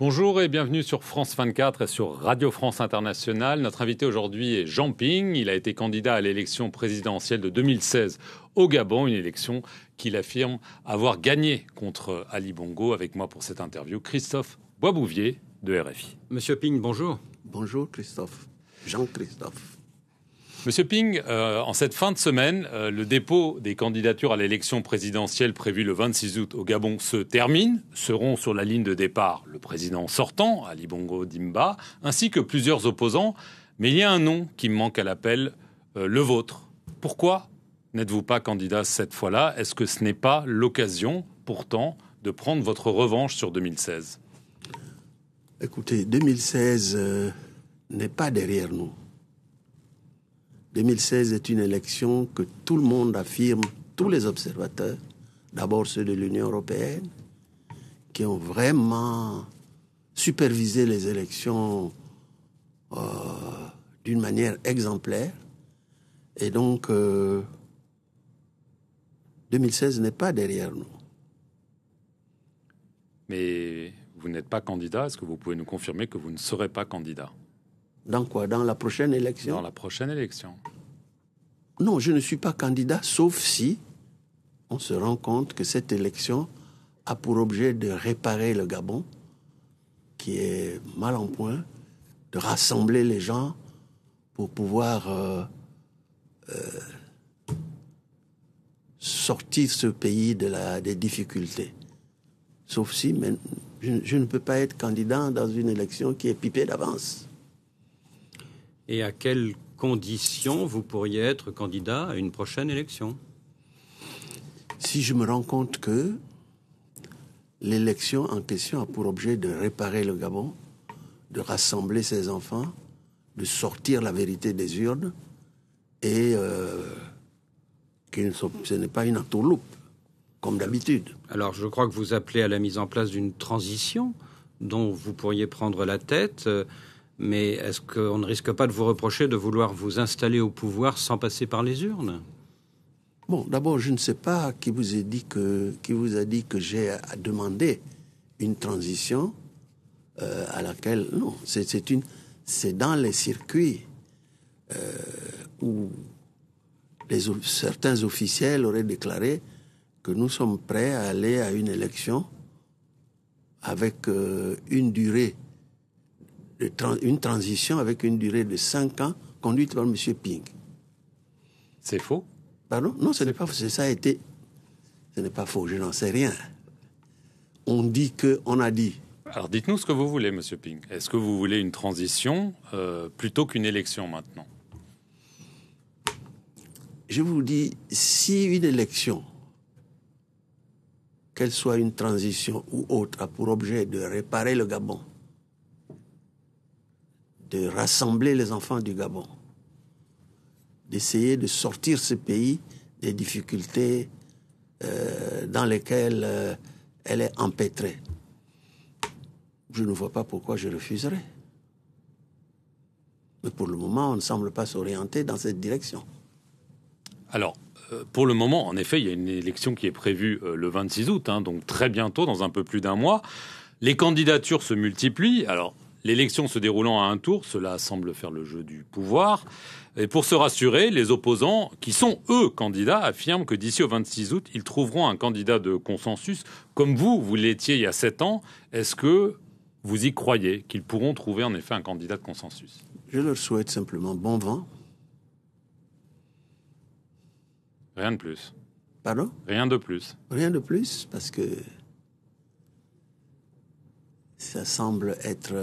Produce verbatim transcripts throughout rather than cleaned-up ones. Bonjour et bienvenue sur France vingt-quatre et sur Radio France Internationale. Notre invité aujourd'hui est Jean Ping. Il a été candidat à l'élection présidentielle de deux mille seize au Gabon, une élection qu'il affirme avoir gagnée contre Ali Bongo. Avec moi pour cette interview, Christophe Boisbouvier de R F I. Monsieur Ping, bonjour. Bonjour Christophe. Jean-Christophe. Monsieur Ping, euh, en cette fin de semaine, euh, le dépôt des candidatures à l'élection présidentielle prévue le vingt-six août au Gabon se termine. Seront sur la ligne de départ le président sortant, Ali Bongo Dimba, ainsi que plusieurs opposants. Mais il y a un nom qui me manque à l'appel, euh, le vôtre. Pourquoi n'êtes-vous pas candidat cette fois-là? Est-ce que ce n'est pas l'occasion, pourtant, de prendre votre revanche sur deux mille seize? Écoutez, deux mille seize euh, n'est pas derrière nous. deux mille seize est une élection que tout le monde affirme, tous les observateurs, d'abord ceux de l'Union européenne, qui ont vraiment supervisé les élections euh, d'une manière exemplaire. Et donc, euh, deux mille seize n'est pas derrière nous. Mais vous n'êtes pas candidat. Est-ce que vous pouvez nous confirmer que vous ne serez pas candidat ? Dans quoi? Dans la prochaine élection? Dans la prochaine élection. Non, je ne suis pas candidat, sauf si on se rend compte que cette élection a pour objet de réparer le Gabon, qui est mal en point, de rassembler les gens pour pouvoir euh, euh, sortir ce pays de la, des difficultés. Sauf si mais je, je ne peux pas être candidat dans une élection qui est pipée d'avance. Et à quelles conditions vous pourriez être candidat à une prochaine élection? Si je me rends compte que l'élection en question a pour objet de réparer le Gabon, de rassembler ses enfants, de sortir la vérité des urnes, et euh, que ce n'est pas une entourloupe, comme d'habitude. Alors je crois que vous appelez à la mise en place d'une transition dont vous pourriez prendre la tête. Mais est-ce qu'on ne risque pas de vous reprocher de vouloir vous installer au pouvoir sans passer par les urnes? Bon, d'abord, je ne sais pas qui vous a dit que, qui vous a dit que j'ai à demander une transition euh, à laquelle... Non, c'est, c'est, une, c'est dans les circuits euh, où les, certains officiels auraient déclaré que nous sommes prêts à aller à une élection avec euh, une durée... une transition avec une durée de cinq ans conduite par M. Ping. C'est faux? Pardon? Non, ce n'est pas faux. Ça a été... Ce n'est pas faux, je n'en sais rien. On dit que, on a dit. Alors dites-nous ce que vous voulez, M. Ping. Est-ce que vous voulez une transition euh, plutôt qu'une élection maintenant? Je vous dis, si une élection, qu'elle soit une transition ou autre, a pour objet de réparer le Gabon, de rassembler les enfants du Gabon, d'essayer de sortir ce pays des difficultés euh, dans lesquelles euh, elle est empêtrée. Je ne vois pas pourquoi je refuserais. Mais pour le moment, on ne semble pas s'orienter dans cette direction. Alors, euh, pour le moment, en effet, il y a une élection qui est prévue euh, le vingt-six août, hein, donc très bientôt, dans un peu plus d'un mois. Les candidatures se multiplient. Alors, l'élection se déroulant à un tour, cela semble faire le jeu du pouvoir. Et pour se rassurer, les opposants, qui sont eux candidats, affirment que d'ici au vingt-six août, ils trouveront un candidat de consensus, comme vous, vous l'étiez il y a sept ans. Est-ce que vous y croyez qu'ils pourront trouver en effet un candidat de consensus? Je leur souhaite simplement bon vent. Rien de plus. Pardon? Rien de plus. Rien de plus, parce que ça semble être...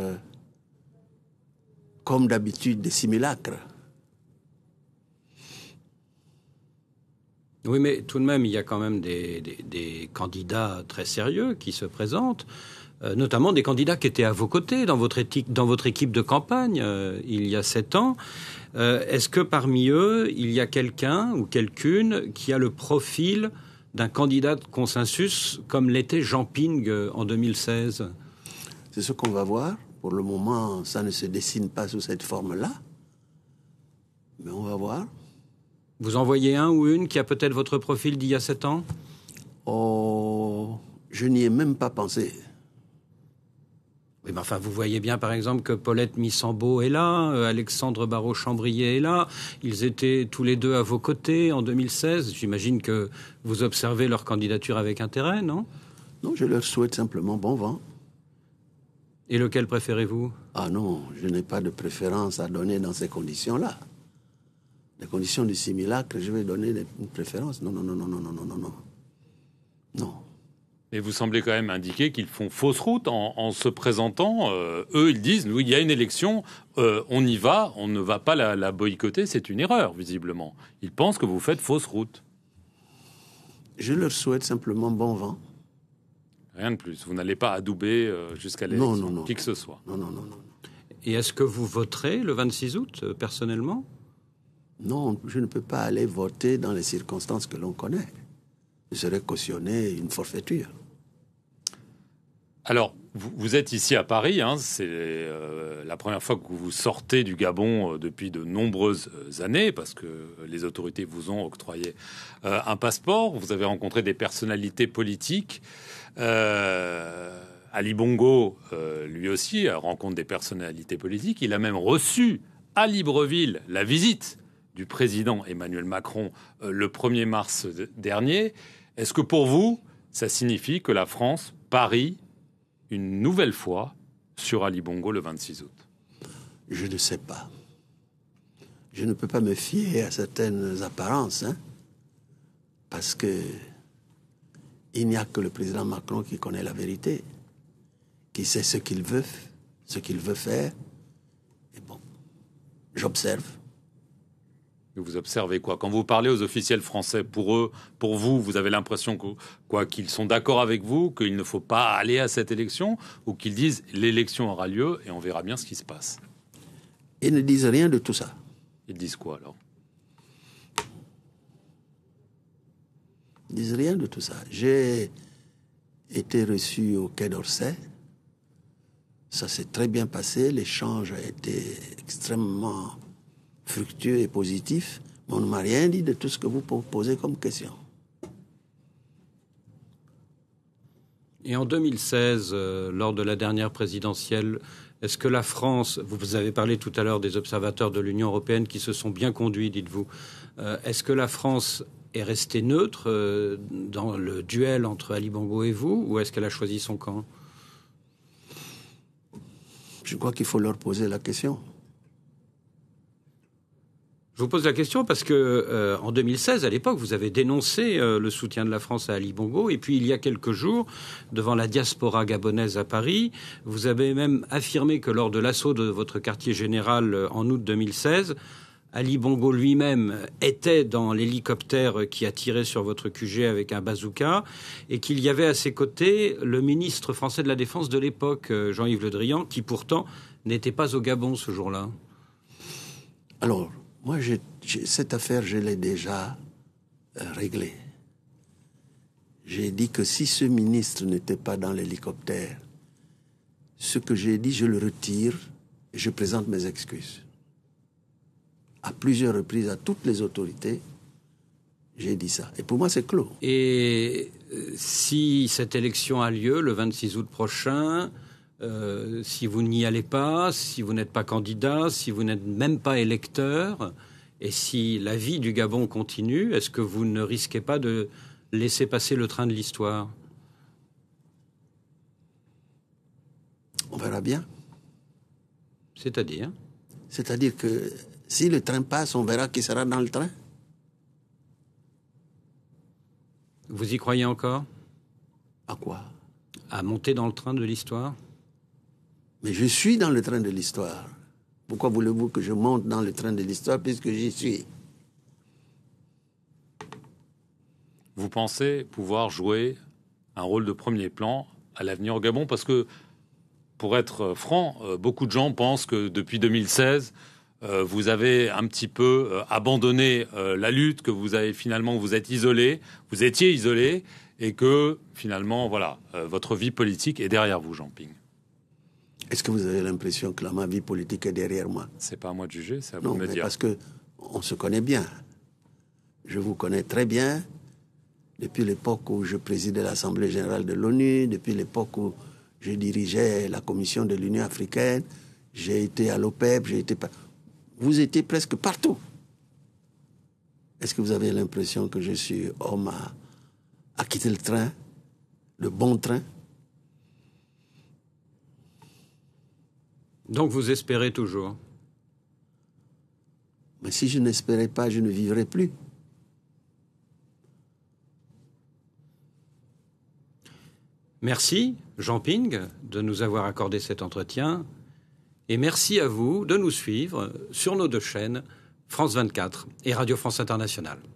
comme d'habitude, des simulacres. Oui, mais tout de même, il y a quand même des, des, des candidats très sérieux qui se présentent, euh, notamment des candidats qui étaient à vos côtés dans votre, éthique, dans votre équipe de campagne euh, il y a sept ans. Euh, est-ce que parmi eux, il y a quelqu'un ou quelqu'une qui a le profil d'un candidat de consensus comme l'était Jean Ping en deux mille seize? C'est ce qu'on va voir. Pour le moment, ça ne se dessine pas sous cette forme-là. Mais on va voir. Vous en voyez un ou une qui a peut-être votre profil d'il y a sept ans? Oh, je n'y ai même pas pensé. Oui, ben enfin, vous voyez bien, par exemple, que Paulette Missanbeau est là, euh, Alexandre Barrault chambrier est là. Ils étaient tous les deux à vos côtés en deux mille seize. J'imagine que vous observez leur candidature avec intérêt, non? Non, je leur souhaite simplement bon vent. Et lequel préférez-vous? Ah non, je n'ai pas de préférence à donner dans ces conditions-là. Les conditions du simulacre, je vais donner une préférence. Non, non, non, non, non, non, non, non. Non. Mais vous semblez quand même indiquer qu'ils font fausse route en, en se présentant. Euh, eux, ils disent, nous, il y a une élection, euh, on y va, on ne va pas la, la boycotter. C'est une erreur, visiblement. Ils pensent que vous faites fausse route. Je leur souhaite simplement bon vent. Rien de plus. Vous n'allez pas adouber euh, jusqu'à l'élection, non, non, non. Qui que ce soit. Non, non, non, non. Et est-ce que vous voterez le vingt-six août, euh, personnellement? Non, je ne peux pas aller voter dans les circonstances que l'on connaît. Je serais cautionné une forfaiture. Alors, vous, vous êtes ici à Paris. Hein, c'est euh, la première fois que vous sortez du Gabon euh, depuis de nombreuses années, parce que les autorités vous ont octroyé euh, un passeport. Vous avez rencontré des personnalités politiques. Euh, Ali Bongo, euh, lui aussi, rencontre des personnalités politiques. Il a même reçu à Libreville la visite du président Emmanuel Macron euh, le premier mars dernier. Est-ce que pour vous, ça signifie que la France parie une nouvelle fois sur Ali Bongo le vingt-six août? Je ne sais pas. Je ne peux pas me fier à certaines apparences, hein, parce que il n'y a que le président Macron qui connaît la vérité, qui sait ce qu'il veut, ce qu'il veut faire. Et bon, j'observe. Vous observez quoi? Quand vous parlez aux officiels français, pour eux, pour vous, vous avez l'impression que, quoi, qu'ils sont d'accord avec vous, qu'il ne faut pas aller à cette élection, ou qu'ils disent l'élection aura lieu et on verra bien ce qui se passe? Ils ne disent rien de tout ça. Ils disent quoi alors? Ils disent rien de tout ça. J'ai été reçu au Quai d'Orsay. Ça s'est très bien passé. L'échange a été extrêmement fructueux et positif, mais on ne m'a rien dit de tout ce que vous posez comme question. Et en deux mille seize, euh, lors de la dernière présidentielle, est-ce que la France, vous avez parlé tout à l'heure des observateurs de l'Union européenne qui se sont bien conduits, dites-vous, euh, est-ce que la France est restée neutre euh, dans le duel entre Ali Bongo et vous, ou est-ce qu'elle a choisi son camp? Je crois qu'il faut leur poser la question. Je vous pose la question parce que euh, en deux mille seize, à l'époque, vous avez dénoncé euh, le soutien de la France à Ali Bongo. Et puis, il y a quelques jours, devant la diaspora gabonaise à Paris, vous avez même affirmé que lors de l'assaut de votre quartier général euh, en août deux mille seize, Ali Bongo lui-même était dans l'hélicoptère qui a tiré sur votre Q G avec un bazooka et qu'il y avait à ses côtés le ministre français de la Défense de l'époque, euh, Jean-Yves Le Drian, qui pourtant n'était pas au Gabon ce jour-là. Alors... Moi, je, je, cette affaire, je l'ai déjà euh, réglée. J'ai dit que si ce ministre n'était pas dans l'hélicoptère, ce que j'ai dit, je le retire et je présente mes excuses. À plusieurs reprises, à toutes les autorités, j'ai dit ça. Et pour moi, c'est clos. Et si cette élection a lieu le vingt-six août prochain... Euh, si vous n'y allez pas, si vous n'êtes pas candidat, si vous n'êtes même pas électeur, et si la vie du Gabon continue, est-ce que vous ne risquez pas de laisser passer le train de l'histoire? On verra bien. C'est-à-dire? C'est-à-dire que si le train passe, on verra qui sera dans le train. Vous y croyez encore? À quoi? À monter dans le train de l'histoire? Mais je suis dans le train de l'histoire. Pourquoi voulez-vous que je monte dans le train de l'histoire puisque j'y suis? Vous pensez pouvoir jouer un rôle de premier plan à l'avenir au Gabon? Parce que, pour être franc, beaucoup de gens pensent que depuis deux mille seize, euh, vous avez un petit peu euh, abandonné euh, la lutte, que vous avez finalement, vous êtes isolé, vous étiez isolé, et que finalement, voilà, euh, votre vie politique est derrière vous, Jean Ping. Est-ce que vous avez l'impression que la ma vie politique est derrière moi? C'est pas à moi de juger, c'est à vous de me dire. Non, parce que on se connaît bien. Je vous connais très bien depuis l'époque où je présidais l'Assemblée générale de l'ONU, depuis l'époque où Je dirigeais la commission de l'Union africaine, j'ai été à l'O P E P, j'ai été... Vous étiez presque partout. Est-ce que vous avez l'impression que je suis homme à, à quitter le train, le bon train? Donc vous espérez toujours? Mais si je n'espérais pas, je ne vivrais plus. Merci, Jean Ping, de nous avoir accordé cet entretien. Et merci à vous de nous suivre sur nos deux chaînes, France vingt-quatre et Radio France Internationale.